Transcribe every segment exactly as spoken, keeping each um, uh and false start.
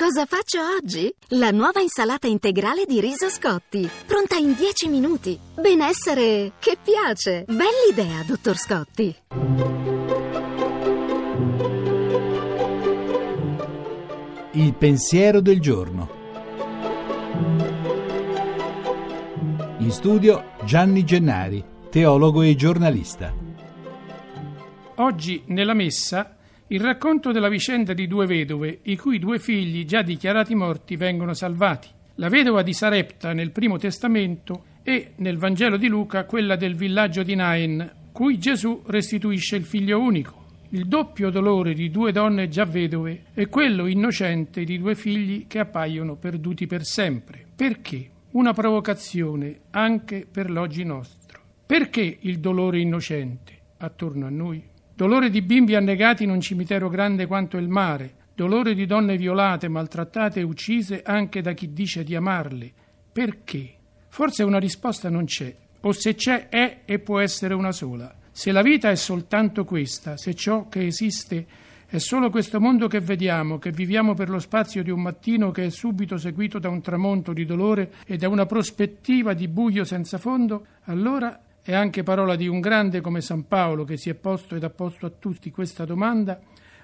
Cosa faccio oggi? La nuova insalata integrale di riso Scotti, pronta in dieci minuti. Benessere che piace! Bell'idea, dottor Scotti! Il pensiero del giorno. In studio Gianni Gennari, teologo e giornalista. Oggi nella messa il racconto della vicenda di due vedove, i cui due figli già dichiarati morti vengono salvati. La vedova di Sarepta nel Primo Testamento e nel Vangelo di Luca quella del villaggio di Naen, cui Gesù restituisce il figlio unico. Il doppio dolore di due donne già vedove e quello innocente di due figli che appaiono perduti per sempre. Perché? Una provocazione anche per l'oggi nostro. Perché il dolore innocente attorno a noi? Dolore di bimbi annegati in un cimitero grande quanto il mare, dolore di donne violate, maltrattate e uccise anche da chi dice di amarle. Perché? Forse una risposta non c'è, o se c'è è e può essere una sola. Se la vita è soltanto questa, se ciò che esiste è solo questo mondo che vediamo, che viviamo per lo spazio di un mattino che è subito seguito da un tramonto di dolore e da una prospettiva di buio senza fondo, allora è anche parola di un grande come San Paolo che si è posto ed ha posto a tutti questa domanda,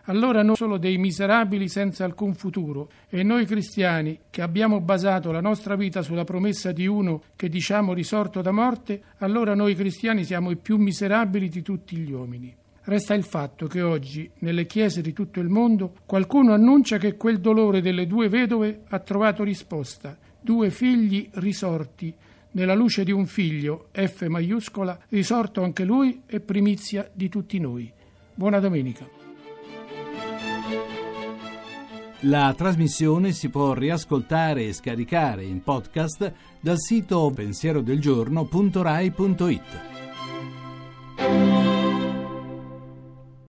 allora noi solo dei miserabili senza alcun futuro e noi cristiani che abbiamo basato la nostra vita sulla promessa di uno che diciamo risorto da morte, allora noi cristiani siamo i più miserabili di tutti gli uomini. Resta il fatto che oggi, nelle chiese di tutto il mondo, qualcuno annuncia che quel dolore delle due vedove ha trovato risposta, due figli risorti, nella luce di un figlio, F maiuscola, risorto anche lui e primizia di tutti noi. Buona domenica. La trasmissione si può riascoltare e scaricare in podcast dal sito pensiero del giorno punto rai punto it.